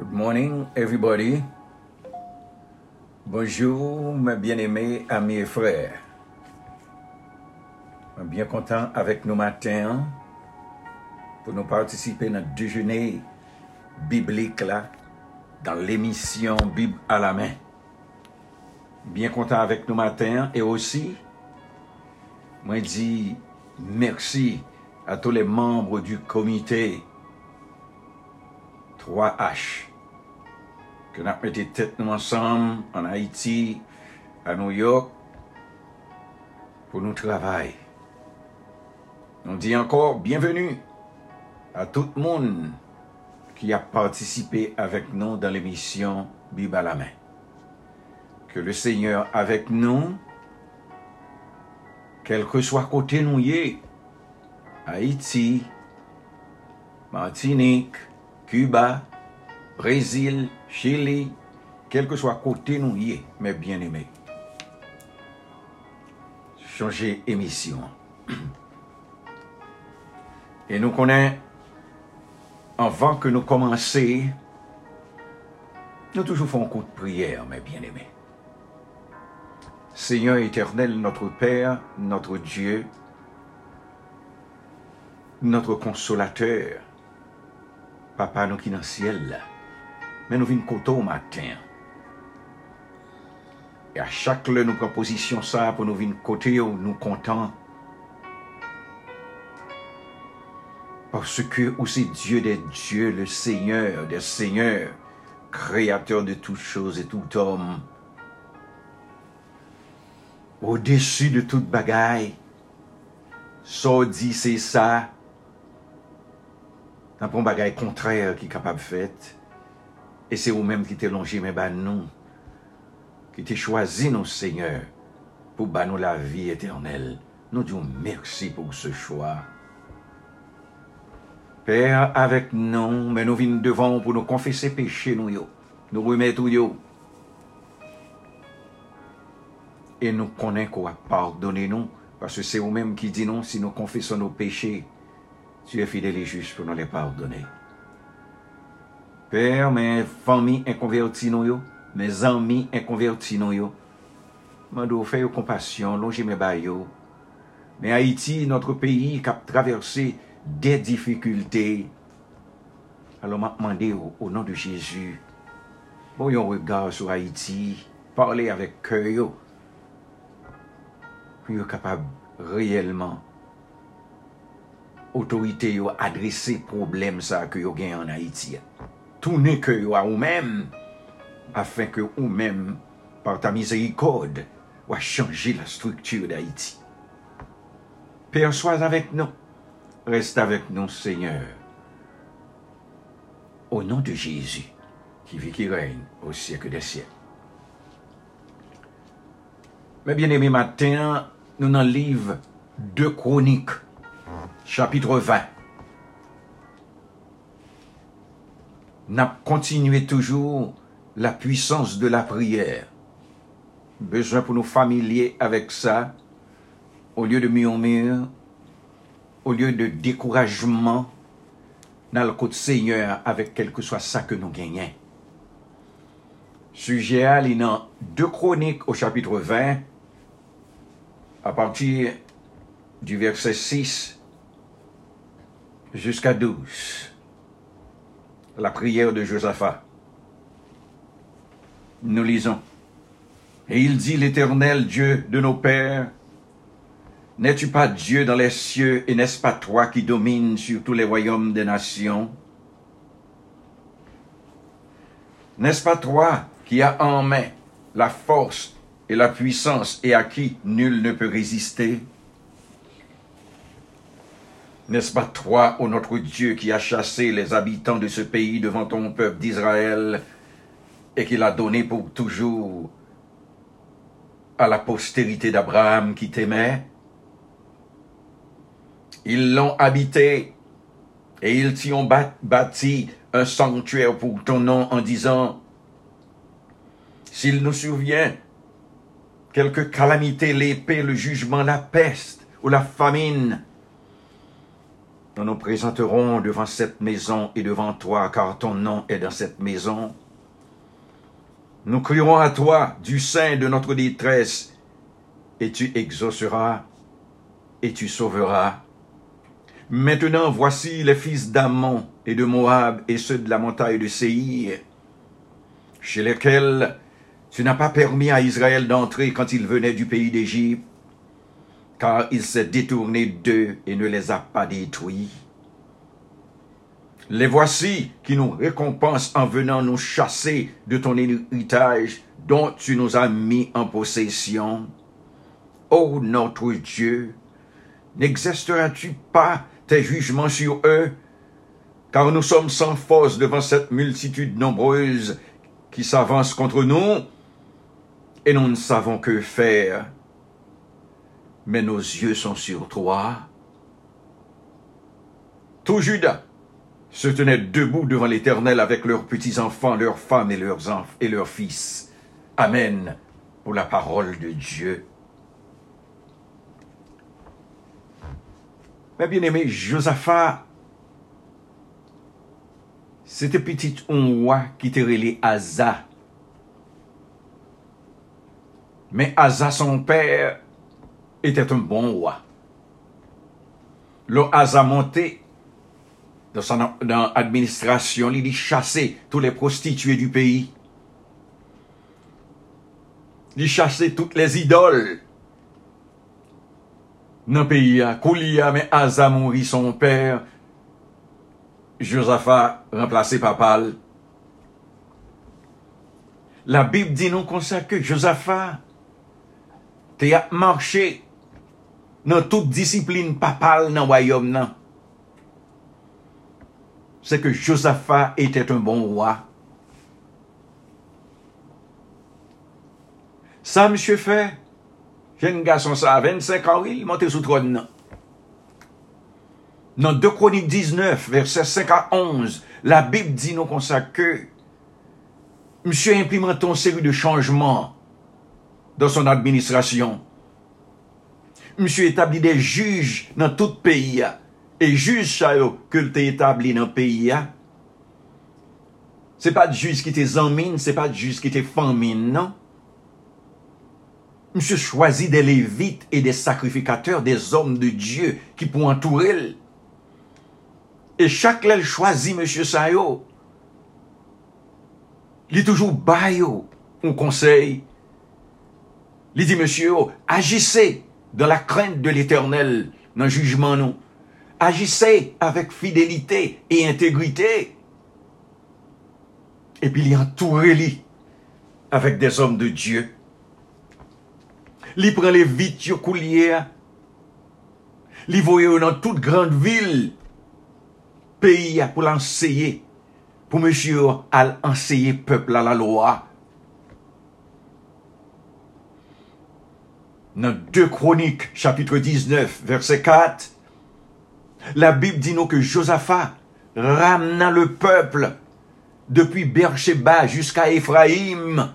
Good morning, everybody. Bonjour, mes bien-aimés, amis et frères. Je suis bien content avec nous matin pour nous participer à notre déjeuner biblique là, dans l'émission Bible à la main. Bien content avec nous matin et aussi, moi je dis merci à tous les membres du comité 3H que nous avons mis tête nous ensemble en Haïti, à New York, pour nous travailler. On dit encore bienvenue à tout le monde qui a participé avec nous dans l'émission Bible à la main. Que le Seigneur avec nous, quel que soit côté nous y, Haïti, Martinique, Cuba, Brésil, Chili, quel que soit côté nous y, mes bien-aimés. Changer émission. Et nous connaissons, avant que nous commencions, nous toujours faisons un coup de prière, mes bien-aimés. Seigneur éternel, notre Père, notre Dieu, notre consolateur, Papa nous qui dans le ciel, mais nous venons côté au matin. Et à chaque fois, nous prenons position ça pour nous venir côté où nous comptons. Parce que aussi Dieu des dieux, le Seigneur des seigneurs, créateur de toutes choses et tout homme, au-dessus de toute bagaille, ça dit c'est ça, dans un bagaille contraire qui est capable de faire, et c'est vous-même qui t'es longé, mais ben nous, qui t'es choisi, nos Seigneur, pour ben nous la vie éternelle. Nous disons merci pour ce choix. Père avec nous, mais nous venons devant pour nous confesser péché, nous remettre yo. Et nous connaissons qu'on va pardonner nous, parce que c'est vous-même qui dit non, si nous confessons nos péchés, tu es fidèle et juste pour nous les pardonner. Père, mes familles inconvertis nous, mes amis inconvertis nous, je dois faire compassion, longer mes baillots. Mais Haïti, notre pays, qui a traversé des difficultés. Alors, je demande au nom de Jésus, bon, yon regard sur Haïti, parlez avec cœur, pour être capable réellement, autorité, adresser problème ça que vous avez en Haïti. Tournez que vous à vous-même, afin que vous-même, par ta miséricorde, vous changez la structure d'Haïti. Père, sois avec nous. Reste avec nous, Seigneur. Au nom de Jésus, qui vit, qui règne au siècle des siècles. Mais bien aimé, matin, nous dans le livre 2 Chroniques, chapitre 20. Nous continuons toujours la puissance de la prière. Besoin pour nous familier avec ça, au lieu de murmure, au lieu de découragement, dans le côté Seigneur, avec quel que soit ça que nous gagnons. Sujet à l'inan 2 Chroniques au chapitre 20, à partir du verset 6 jusqu'à 12. La prière de Josaphat. Nous lisons. Et il dit, l'Éternel Dieu de nos pères, n'es-tu pas Dieu dans les cieux, et n'est-ce pas toi qui domines sur tous les royaumes des nations? N'est-ce pas toi qui as en main la force et la puissance, et à qui nul ne peut résister? N'est-ce pas toi, ô notre Dieu, qui as chassé les habitants de ce pays devant ton peuple d'Israël, et qui l'a donné pour toujours à la postérité d'Abraham qui t'aimait? Ils l'ont habité, et ils t'y ont bâti un sanctuaire pour ton nom, en disant, s'il nous survient quelque calamité, l'épée, le jugement, la peste ou la famine, Nous nous présenterons devant cette maison et devant toi, car ton nom est dans cette maison. Nous crierons à toi du sein de notre détresse, et tu exauceras, et tu sauveras. Maintenant, voici les fils d'Ammon et de Moab et ceux de la montagne de Séhir, chez lesquels tu n'as pas permis à Israël d'entrer quand il venait du pays d'Égypte, car il s'est détourné d'eux et ne les a pas détruits. Les voici qui nous récompensent en venant nous chasser de ton héritage dont tu nous as mis en possession. Ô notre Dieu, n'exerceras-tu pas tes jugements sur eux? Car nous sommes sans force devant cette multitude nombreuse qui s'avance contre nous, et nous ne savons que faire. Mais nos yeux sont sur toi. Tout Juda se tenait debout devant l'Éternel avec leurs petits-enfants, leurs femmes et leurs fils. Amen pour la parole de Dieu. Mes bien-aimés, Josaphat, c'était petit un roi qui te relé Asa. Mais Asa, son père, était un bon roi. Le Asa monté dans son administration, il chassait tous les prostituées du pays. Il chassait toutes les idoles dans le pays. Koulia, mais Asa mourit son père. Josaphat remplacé papal. La Bible dit non comme ça que Josaphat a marché dans toute discipline papale dans le royaume. C'est que Josaphat était un bon roi. Ça, monsieur fait, jeune garçon, ça à 25 ans, il montait sous trône. Dans 2 Chroniques 19, versets 5 à 11, la Bible dit nous comme ça que monsieur implémentait une série de changements dans son administration. Monsieur établit des juges dans tout le pays. Et juge ça que t'es établi dans le pays. Ce n'est pas de juge qui t'es en mine, ce n'est pas de juge qui t'es famine, non. Monsieur choisit des lévites et des sacrificateurs, des hommes de Dieu qui pour entourer. Et chaque lèl choisit monsieur Sayo. Il est toujours bayo un conseil. Il dit, monsieur, agissez dans la crainte de l'Éternel, dans le jugement, non. Agissez avec fidélité et intégrité. Et puis, il entourez-les avec des hommes de Dieu. Il prend les vitres coulières. Il voyait dans toute grande ville, pays, pour l'enseigner. Pour monsieur, à enseigner peuple à la loi. Dans 2 Chroniques, chapitre 19, verset 4, la Bible dit nous que Josaphat ramena le peuple depuis Beersheba jusqu'à Éphraïm.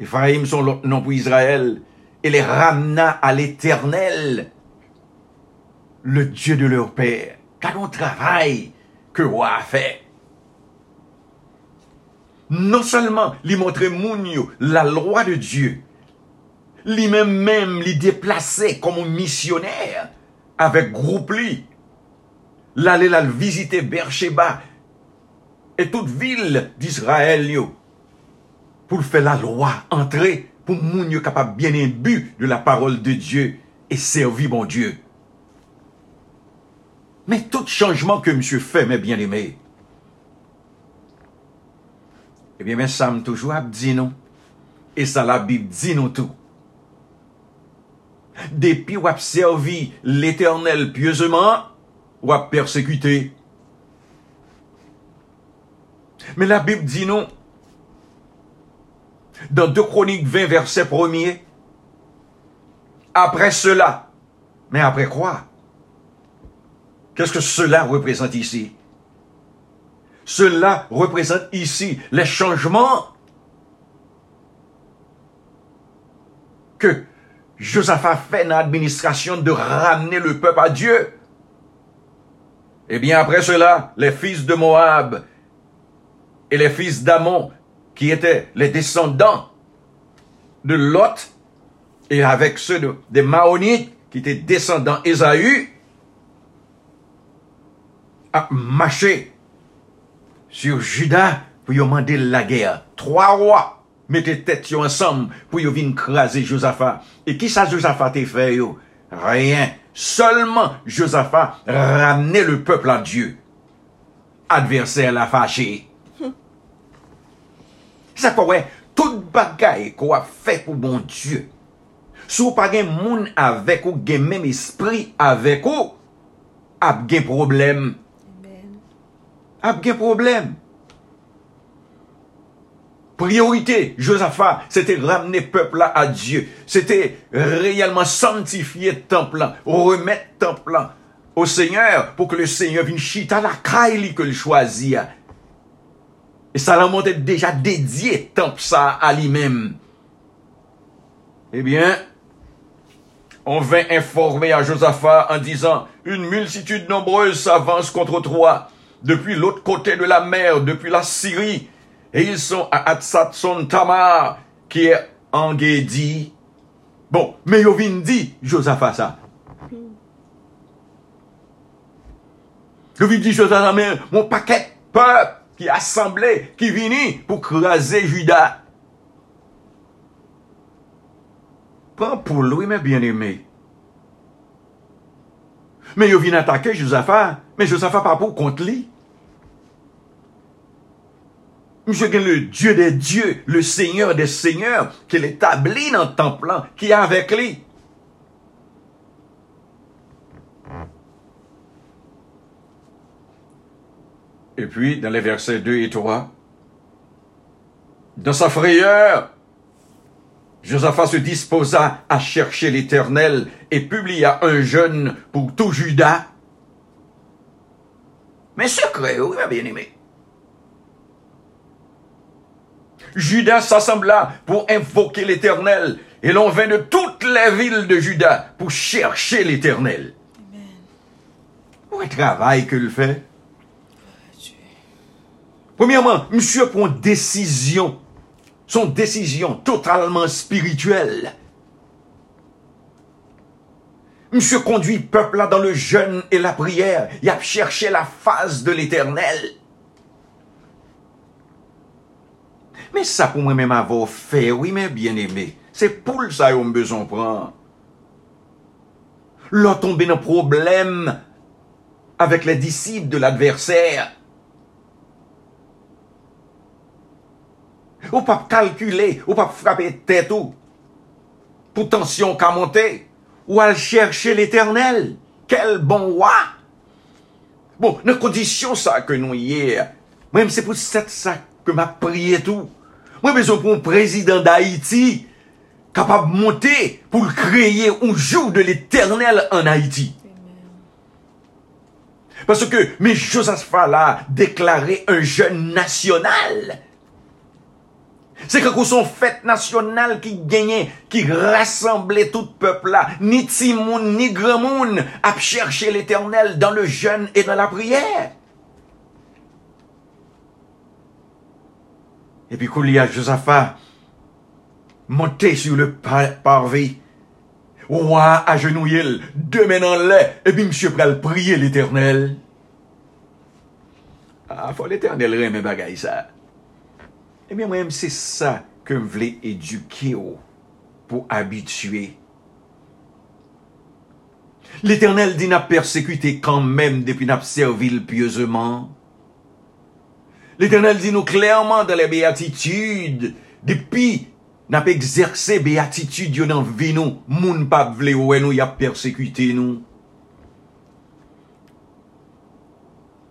Éphraïm, son l'autre nom pour Israël, et les ramena à l'Éternel, le Dieu de leur père. Quel bon travail que roi a fait. Non seulement lui montrer Mounio la loi de Dieu, lui-même l'y déplaçait comme un missionnaire avec groupe li. L'aller la visiter Beersheba et toute ville d'Israël pour faire la loi entrer pour moun yo capable bien imbu de la parole de Dieu et servir bon Dieu. Mais tout changement que monsieur fait, mes bien-aimés, eh bien, mais ça me toujours dit non. Et ça la Bible dit non tout. Depuis ou a servi l'Éternel pieusement, ou a persécuté. Mais la Bible dit non. Dans 2 Chroniques 20, verset 1er, après cela, mais après quoi? Qu'est-ce que cela représente ici? Cela représente ici les changements que Josaphat fait dans l'administration de ramener le peuple à Dieu. Eh bien, après cela, les fils de Moab et les fils d'Ammon, qui étaient les descendants de Lot, et avec ceux des Maonites, qui étaient descendants d'Ésaü, a marché sur Juda pour y demander la guerre. 3 rois mettaient tête ensemble pour y venir craser Josaphat. Et qui ça Josaphat a fait? Rien. Seulement Josaphat ramenait le peuple à Dieu. Adversaire l'a fâché. Ça quoi, toute bagaille qu'on a fait pour bon Dieu. Si vous n'avez pas de monde avec vous, vous même esprit avec vous, vous avez un problème. Vous avez un problème. Priorité, Josaphat, c'était ramener le peuple à Dieu. C'était réellement sanctifier le temple, remettre le temple au Seigneur pour que le Seigneur vienne chita la caille que le choisit. Et Salomon était déjà dédié temple ça à lui-même. Eh bien, on vint informer à Josaphat en disant, une multitude nombreuse s'avance contre toi, depuis l'autre côté de la mer, depuis la Syrie, et ils sont à Atsatson Tamar, qui est en Guédi. Bon, mais Yovin dit, Josaphat ça. Yovin dit, Josaphat, mais mon paquet peuple qui assemblé, qui vini pour craser Juda. Pas pour lui, mais bien aimé. Mais il vient attaquer Josaphat. Mais Josaphat pas pour contre lui. Monsieur le Dieu des dieux, le Seigneur des seigneurs, qui l'établit dans le temple, qui est avec lui. Et puis, dans les versets 2 et 3, dans sa frayeur, Josaphat se disposa à chercher l'Éternel et publia un jeûne pour tout Juda. Mais secret, oui, ma bien-aimée. Juda s'assembla pour invoquer l'Éternel, et l'on vint de toutes les villes de Juda pour chercher l'Éternel. Où est le travail que le fait? Premièrement, monsieur prend une décision. Son décision totalement spirituelle. Monsieur conduit le peuple là dans le jeûne et la prière. Il a cherché la face de l'Éternel. Mais ça pour moi-même avoir fait, oui, mais bien aimé. C'est pour ça qu'on a besoin de prendre. L'on tombe dans le problème avec les disciples de l'adversaire. Ou pas calculer, ou pas frapper tête ou pour tension qu'à monter, ou à chercher l'Éternel. Quel bon roi! Bon, nos conditions ça que nous y est. Même c'est pour cette ça que m'a prié tout. Moi besoin pour un président d'Haïti capable de monter pour créer un jour de l'Éternel en Haïti. Parce que mes Josaphat là déclaré un jeune national. C'est que son fête nationale qui gagnait, qui rassemblait tout le peuple là, ni timoun, ni grand moun, à chercher l'Éternel dans le jeûne et dans la prière. Et puis, quand il y a Josaphat monté sur le parvis, roi agenouillé, 2 mains en l'air, et puis monsieur pral prier l'Éternel. Ah, faut l'Éternel remet bagaille ça. Eh bien, moi-même, c'est ça que je voulais éduquer pour habituer. L'Éternel dit n'a persécuté quand même depuis n'a servi pieusement. L'Éternel dit nous clairement dans les béatitudes, depuis n'a pas exercé béatitude dans la vie nous, moun pas vle ou nous y a persécuté nous.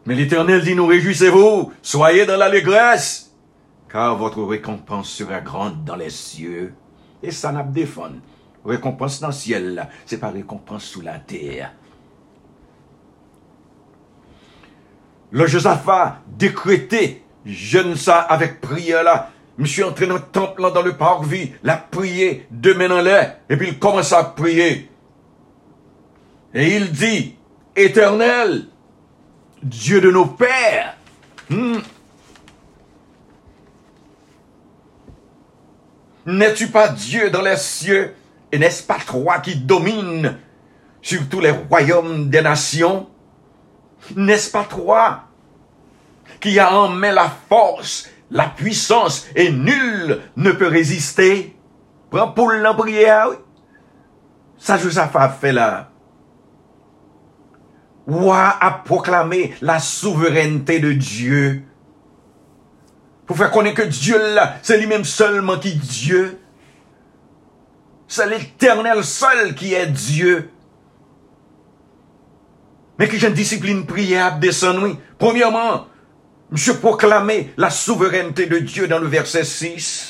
Mais l'Éternel dit nous réjouissez-vous, soyez dans l'allégresse. Car votre récompense sera grande dans les cieux. Et ça n'a pas de fun. Récompense dans le ciel, ce n'est pas récompense sous la terre. Le Josaphat décrété, jeûne ça avec prière là. Monsieur entré dans le temple dans le parvis, l'a prié 2 mains en l'air, et puis il commence à prier. Et il dit, Éternel, Dieu de nos pères. N'es-tu pas Dieu dans les cieux? Et n'est-ce pas toi qui domines sur tous les royaumes des nations? N'est-ce pas toi qui as en main la force, la puissance, et nul ne peut résister? Prends pour la prière. Ça, Josaphat a fait là. Roi a proclamé la souveraineté de Dieu. Pour faire connaître que Dieu là, c'est lui-même seulement qui est Dieu. C'est l'Éternel seul qui est Dieu. Mais que j'ai une discipline prière descendre. Premièrement, je proclamais la souveraineté de Dieu dans le verset 6.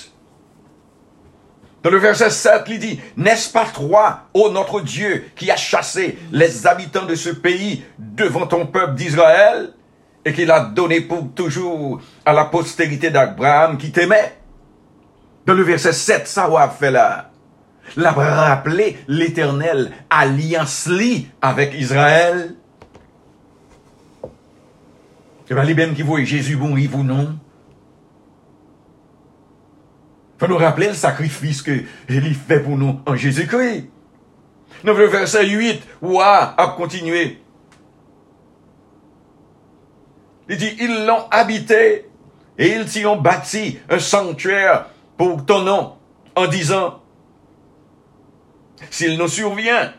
Dans le verset 7, il dit, « N'est-ce pas toi, ô notre Dieu, qui as chassé les habitants de ce pays devant ton peuple d'Israël et qui l'a donné pour toujours à la postérité d'Abraham qui t'aimait ?» Dans le verset 7, ça va faire là. L'a rappelé l'Éternel, alliance-li avec Israël. C'est pas lui-même qui voit Jésus mourir ou non. Il faut nous rappeler le sacrifice qu'il fait pour nous en Jésus-Christ. Dans le verset 8, ouah, a continué. Il dit, ils l'ont habité et ils t'y ont bâti un sanctuaire pour ton nom en disant, s'il nous survient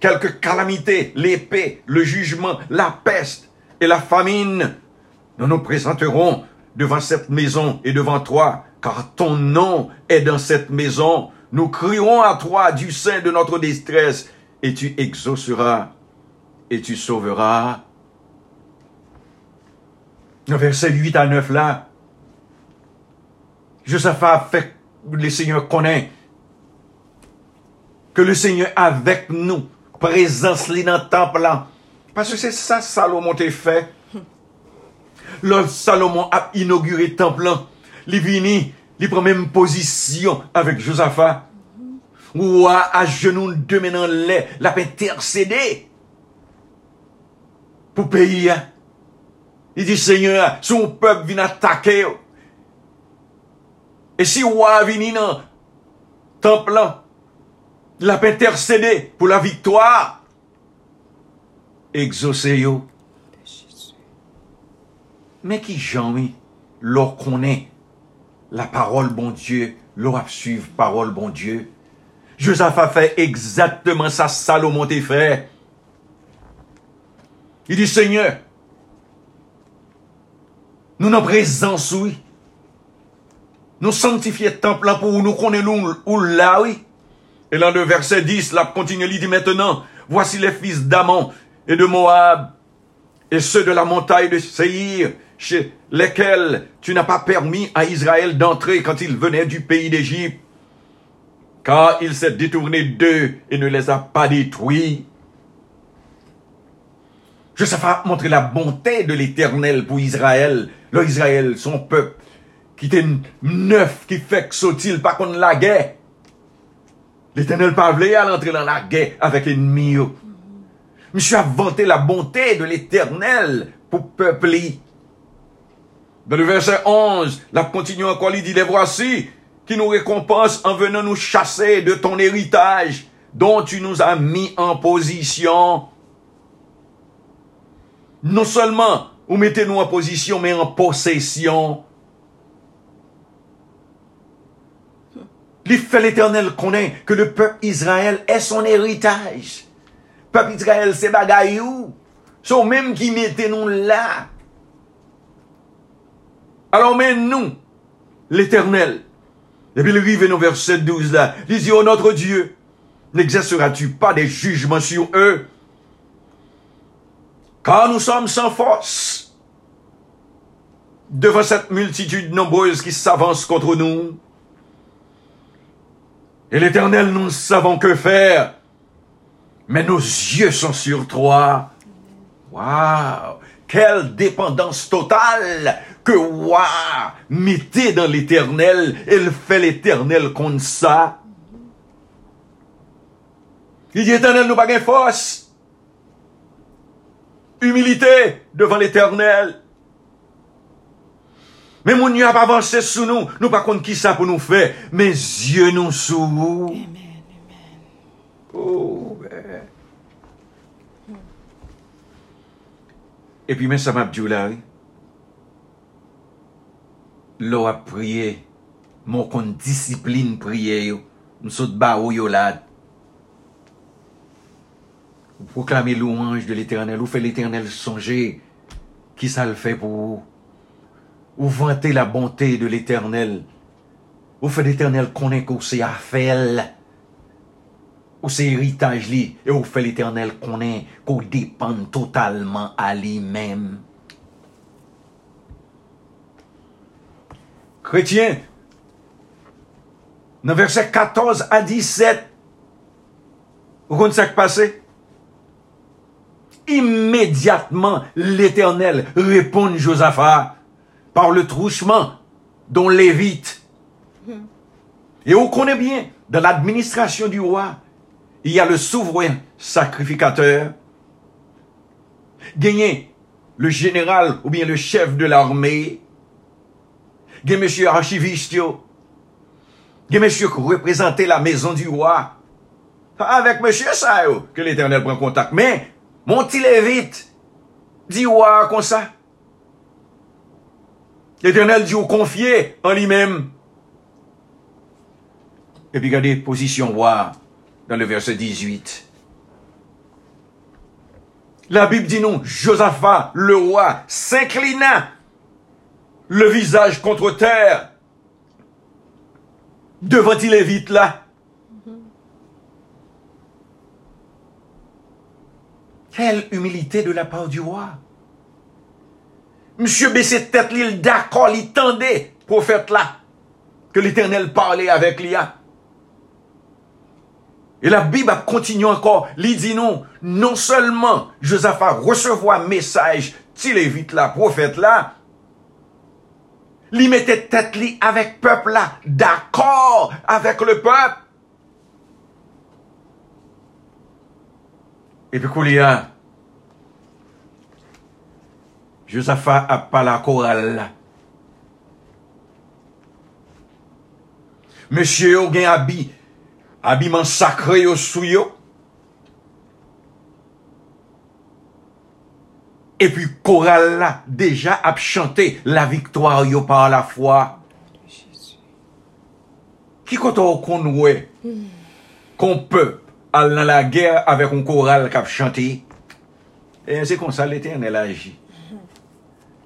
quelque calamité, l'épée, le jugement, la peste et la famine, nous nous présenterons devant cette maison et devant toi, car ton nom est dans cette maison. Nous crierons à toi du sein de notre détresse, et tu exauceras et tu sauveras. Versets 8 à 9 là, Josaphat fait le Seigneur connaît que le Seigneur avec nous, présence dans le temple là. Parce que c'est ça Salomon t'a fait. Lorsque Salomon a inauguré le temple là, il vini, il prend même position avec Josaphat. Ouah, à genoux deux mains dans l'air, l'a intercédé pour payer. Il dit, Seigneur, son peuple vient attaquer. Et si ouah vini dans temple là, l'a intercédé pour la victoire. Exaucé. Mais qui j'en ai, l'or qu'on est. La parole, bon Dieu, l'on suivre parole, bon Dieu. Josaphat fait exactement ça, Salomon t'a fait. Il dit, Seigneur, nous sommes présence, oui. Nous sanctifions le temple pour nous connaître où là, oui. Et là, le verset 10, là, continue, il dit maintenant, voici les fils d'Ammon et de Moab et ceux de la montagne de Séhir, chez lesquels tu n'as pas permis à Israël d'entrer quand il venait du pays d'Égypte, car il s'est détourné d'eux et ne les a pas détruits. Josaphat a montré la bonté de l'Éternel pour Israël. Là, Israël, son peuple, qui était neuf, qui fait que saute-il pas contre la guerre. L'Éternel parlait à l'entrée dans la guerre avec l'ennemi. Monsieur a vanté la bonté de l'Éternel pour peupler. Dans le verset 11, la continue encore, il dit, les voici qui nous récompensent en venant nous chasser de ton héritage dont tu nous as mis en position. Non seulement vous mettez-nous en position, mais en possession. Il fait l'Éternel connaît que le peuple Israël est son héritage. Peuple Israël, c'est bagayou. Sont même qui mettez nous là. Alors, mais nous, l'Éternel, et puis il arrive dans verset 12 là, il dit, ô notre Dieu, n'exerceras-tu pas des jugements sur eux? Car nous sommes sans force devant cette multitude nombreuse qui s'avance contre nous. Et l'Éternel, nous ne savons que faire, mais nos yeux sont sur toi. Waouh! Quelle dépendance totale que wa mettez dans l'Éternel, il fait l'Éternel contre ça. Il dit, Éternel, nous pas de force. humilité devant l'Éternel. Mais mon Dieu a pas avancé sous nous, nous pas contre qui ça pour nous faire, mais yeux nous sous vous. Amen, amen. Oh, ben. Et puis, mais ça m'a dit là, l'on a prié, mon compte discipline prié, nous sommes barreaux là. Vous proclamez louange de l'Éternel, vous faites l'Éternel songer, qui ça le fait pour vous? Vous vantez la bonté de l'Éternel. Vous faites l'Éternel connaître que c'est affaire, ou c'est héritage li, et vous faites l'Éternel connaître qu'on dépend totalement à lui-même. Chrétiens, dans versets 14 à 17, vous connaissez ce qui passé? Immédiatement, l'Éternel répond Josaphat par le truchement dont Lévite. Et on connaît bien, dans l'administration du roi, il y a le souverain sacrificateur, gagné le général ou bien le chef de l'armée, gagné monsieur archivistio, gagné monsieur qui représentait la maison du roi. Avec monsieur ça que l'Éternel prend contact. Mais mon petit Lévite dit roi comme ça. L'Éternel dit au confier en lui-même. Et puis regardez, position roi dans le verset 18. La Bible dit nous, Josaphat, le roi, s'inclina, le visage contre terre, devant les Lévites là. Quelle humilité de la part du roi! Monsieur baissait tête, l'île d'accord, il tendait, prophète là, que l'Éternel parlait avec l'IA. Et la Bible continue encore, il dit non, non seulement Josaphat recevait un message, il évite là, prophète là, il mettait tête li avec le peuple là, d'accord avec le peuple. Et puis qu'on l'IA, Josaphat a pas la chorale. Monsieur yo gen habit, habillement sacré yo sou yo. Et puis chorale là déjà a chanté la victoire yo par la foi. Qui koto konwe qu'on peut aller dans la guerre avec un chorale k'ap chanté. Et c'est comme ça l'Éternel agit.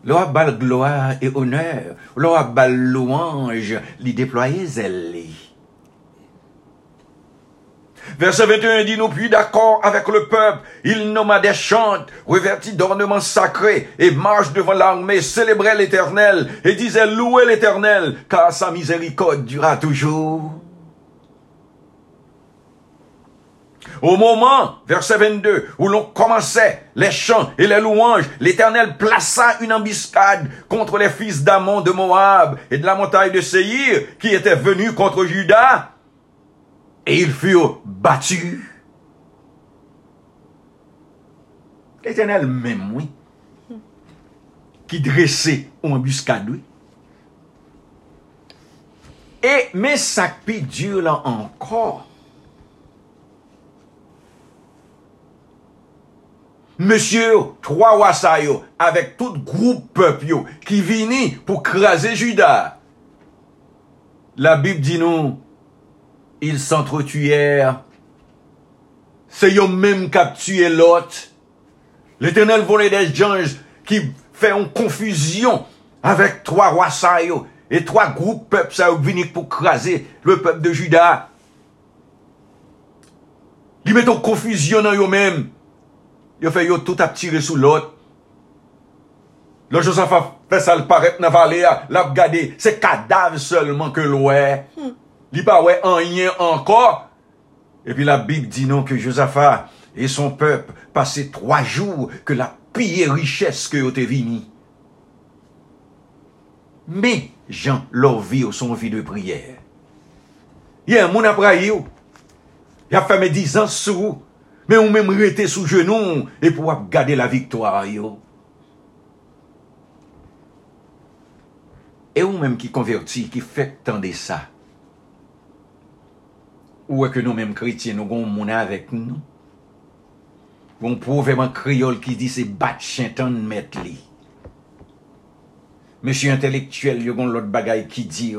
Leur bal gloire et honneur, leur bal louange, les déployer zélé. Verset 21 dit, nous puis d'accord avec le peuple, il nomma des chantes, revêtis d'ornements sacrés, et marche devant l'armée, célébrait l'Éternel, et disait, louez l'Éternel, car sa miséricorde durera toujours. Au moment, verset 22, où l'on commençait les chants et les louanges, l'Éternel plaça une embuscade contre les fils d'Ammon de Moab et de la montagne de Séhir qui étaient venus contre Juda, et ils furent battus. L'Éternel même, oui, qui dressait une embuscade, oui. Et mes sacs puis dure là encore. Monsieur, trois wassailles, avec tout groupe peuple qui vini pour craser Juda. La Bible dit nous, ils s'entretuèrent. C'est eux-mêmes qui ont tué l'autre. L'Éternel volait des gens qui fait une confusion avec trois wassailles et trois groupes peuple ça vini pour craser le peuple de Juda. Ils mettent en confusion dans eux-mêmes. Ils fait yo tout à tirer sous l'autre. Le Josaphat fait ça le paraître dans la vallée, l'a regardé, c'est cadavre seulement que l'oué. Li pa wè anyen encore. Et puis la Bible dit non que Josaphat et son peuple passaient 3 jours que la pire richesse que yo te vini. Mais Jean leur vie son vie de prière. Hier mon après yo, il a fait mes 10 ans sous Mais on même rester sous genou et pour garder la victoire. Yo. Et ou même qui convertit, qui fait tant de ça. Ou est que nous même chrétiens, nous avons mon avec nous. On proverbe en créole qui dit c'est bat chantan mettre li. Monsieur intellectuel, il y a l'autre bagaille qui dit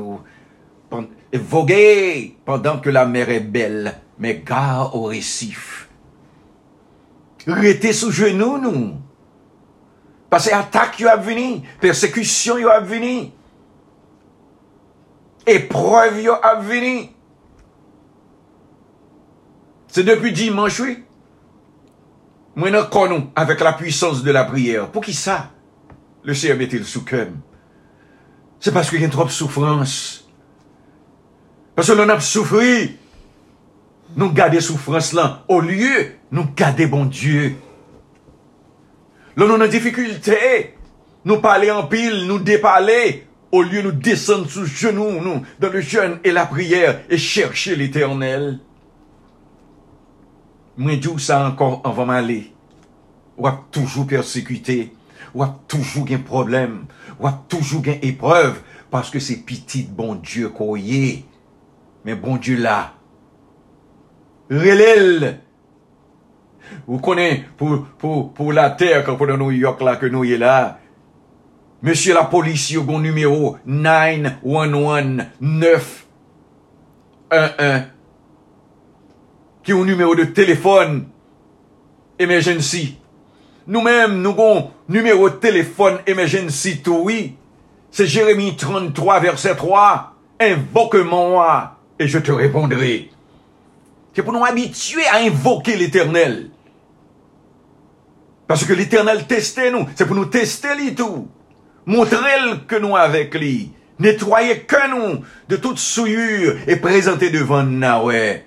voguez pendant que la mer est belle, mais gare au récif. Restez sous genoux, nous. Parce que attaque yo a venu, persécution yo a venu, épreuve yo a venu. C'est depuis dimanche, oui. Moi, nous connaissons avec la puissance de la prière. Pour qui ça? Le Seigneur met-il sous cœur. C'est parce qu'il y a trop de souffrance. Parce que l'on a souffert. Nous gardons souffrance là. Au lieu, nous gardons bon Dieu. L'on a difficulté. Nous parler en pile, nous déparler. Au lieu, nous descendre sous genoux, nous, dans le jeûne et la prière et chercher l'Éternel. Moi, je dis ça encore avant m'aller. Ou a toujours persécuté. Ou a toujours un problème. Ou a toujours une épreuve. Parce que c'est petit bon Dieu qu'on y est. Mais bon Dieu là. Relève. Vous connaissez, pour la terre, quand pour New York là, que nous y est là. Monsieur la police, il y a un numéro 911-911. Qui ont numéro de téléphone emergency. Nous-mêmes, nous avons numéro de téléphone emergency tout, oui. C'est Jérémie 33, verset 3. Invoque-moi et je te répondrai. C'est pour nous habituer à invoquer l'Éternel. Parce que l'Éternel testait nous. C'est pour nous tester lui tout. Montrer que nous avec lui. Nettoyer que nous de toute souillure et présenter devant nous, ouais.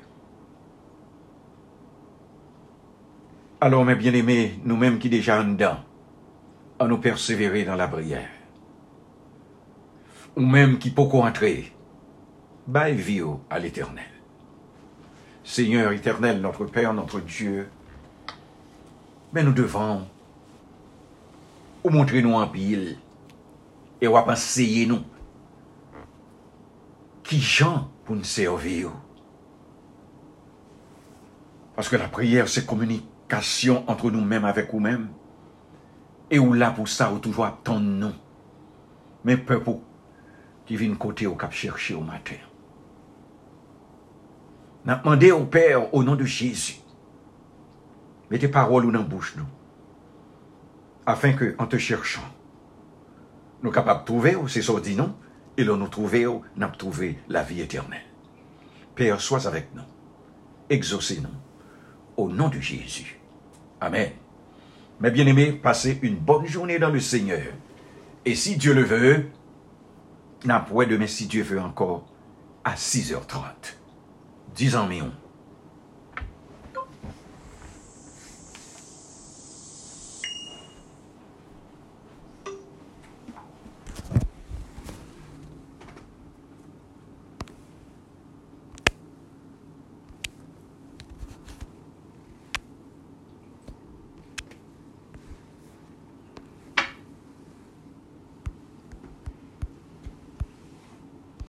Alors, mes bien-aimés, nous-mêmes qui déjà en dedans, à nous persévérer dans la prière. Ou même qui pourquoi entrer, bye vie à l'Éternel. Seigneur éternel, notre Père, notre Dieu, mais nous devons, ou montrer nous en pile, et ou penser nous, qui gens pour nous servir. Parce que la prière, c'est communiquer. Entre nous-mêmes avec nous-mêmes. Et ou là pour ça, ou toujours attendre nous. Mais peuple qui vient côté au cap chercher au matin. N'a demandé au Père au nom de Jésus. Mettez parole ou dans bouche nous. Afin que, en te cherchant, nous capables de trouver, c'est ça dit non, et l'on nous trouver, nous avons trouvé la vie éternelle. Père, sois avec nous. Exaucez-nous. Au nom de Jésus. Amen. Mes bien-aimés, passez une bonne journée dans le Seigneur. Et si Dieu le veut, n'après demain, si Dieu veut encore, à 6h30. 10 ans, millions.